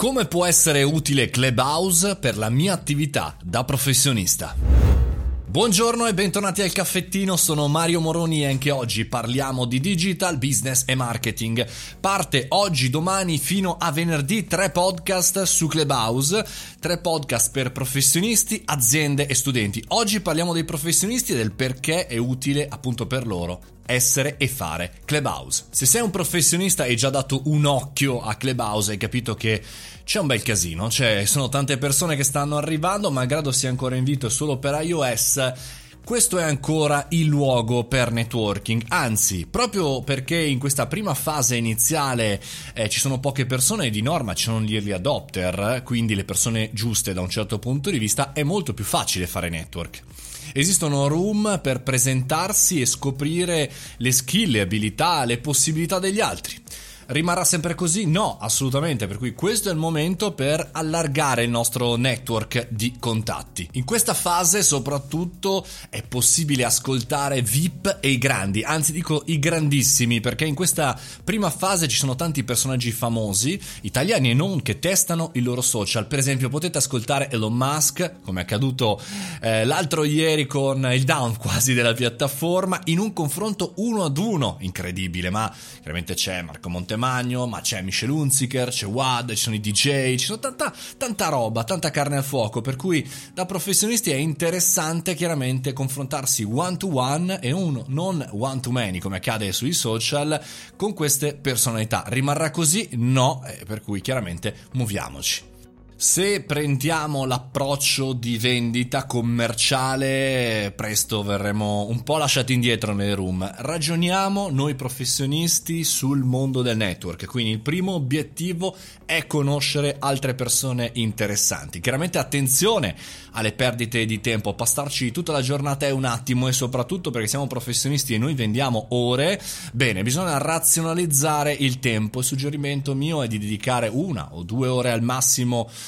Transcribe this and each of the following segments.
Come può essere utile Clubhouse per la mia attività da professionista? Buongiorno e bentornati al Caffettino, sono Mario Moroni e anche oggi parliamo di digital, business e marketing. Parte oggi, domani, fino a venerdì 3 podcast su Clubhouse, 3 podcast per professionisti, aziende e studenti. Oggi parliamo dei professionisti e del perché è utile appunto per loro essere e fare Clubhouse. Se sei un professionista e hai già dato un occhio a Clubhouse, hai capito che c'è un bel casino, cioè sono tante persone che stanno arrivando, malgrado sia ancora in vita solo per iOS. Questo è ancora il luogo per networking, anzi, proprio perché in questa prima fase iniziale ci sono poche persone, di norma ci sono gli early adopter, quindi le persone giuste da un certo punto di vista, è molto più facile fare network. Esistono room per presentarsi e scoprire le skill, le abilità, le possibilità degli altri. Rimarrà sempre così? No, assolutamente, per cui questo è il momento per allargare il nostro network di contatti. In questa fase soprattutto è possibile ascoltare VIP e i grandi, anzi dico i grandissimi, perché in questa prima fase ci sono tanti personaggi famosi, italiani e non, che testano i loro social. Per esempio potete ascoltare Elon Musk, come è accaduto l'altro ieri con il down quasi della piattaforma, in un confronto 1 ad 1, incredibile, ma veramente c'è Marco Montemar Magno, ma c'è Michel Hunziker, c'è Wad, ci sono i DJ, ci sono tanta roba, tanta carne al fuoco, per cui da professionisti è interessante chiaramente confrontarsi one to one e non one to many come accade sui social con queste personalità. Rimarrà così? No, per cui chiaramente muoviamoci. Se prendiamo l'approccio di vendita commerciale, presto verremo un po' lasciati indietro nelle room. Ragioniamo noi professionisti sul mondo del network, quindi il primo obiettivo è conoscere altre persone interessanti. Chiaramente attenzione alle perdite di tempo, passarci tutta la giornata è un attimo, e soprattutto perché siamo professionisti e noi vendiamo ore, bene, bisogna razionalizzare il tempo. Il suggerimento mio è di dedicare 1 o 2 ore al massimo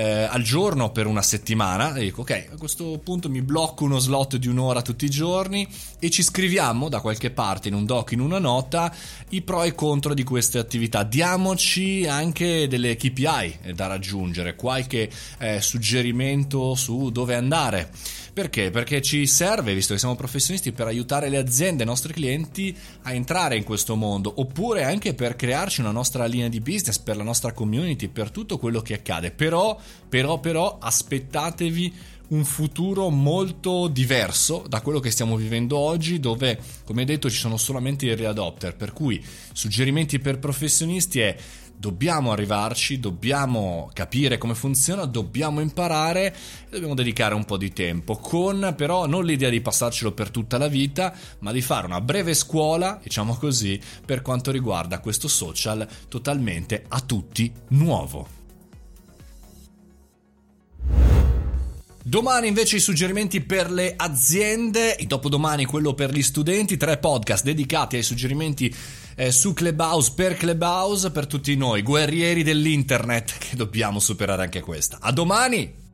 al giorno per una settimana, e dico ok, a questo punto mi blocco uno slot di 1 ora tutti i giorni e ci scriviamo da qualche parte, in un doc, in una nota, i pro e contro di queste attività. Diamoci anche delle KPI da raggiungere, qualche suggerimento su dove andare. Perché? Perché ci serve, visto che siamo professionisti, per aiutare le aziende, i nostri clienti a entrare in questo mondo, oppure anche per crearci una nostra linea di business, per la nostra community, per tutto quello che accade. Però aspettatevi un futuro molto diverso da quello che stiamo vivendo oggi, dove, come detto, ci sono solamente i readopter, per cui suggerimenti per professionisti è: dobbiamo arrivarci, dobbiamo capire come funziona, dobbiamo imparare e dobbiamo dedicare un po' di tempo, con però non l'idea di passarcelo per tutta la vita, ma di fare una breve scuola, diciamo così, per quanto riguarda questo social totalmente a tutti nuovo. Domani invece i suggerimenti per le aziende, e dopodomani quello per gli studenti, 3 podcast dedicati ai suggerimenti su Clubhouse, per tutti noi, guerrieri dell'internet, che dobbiamo superare anche questa. A domani!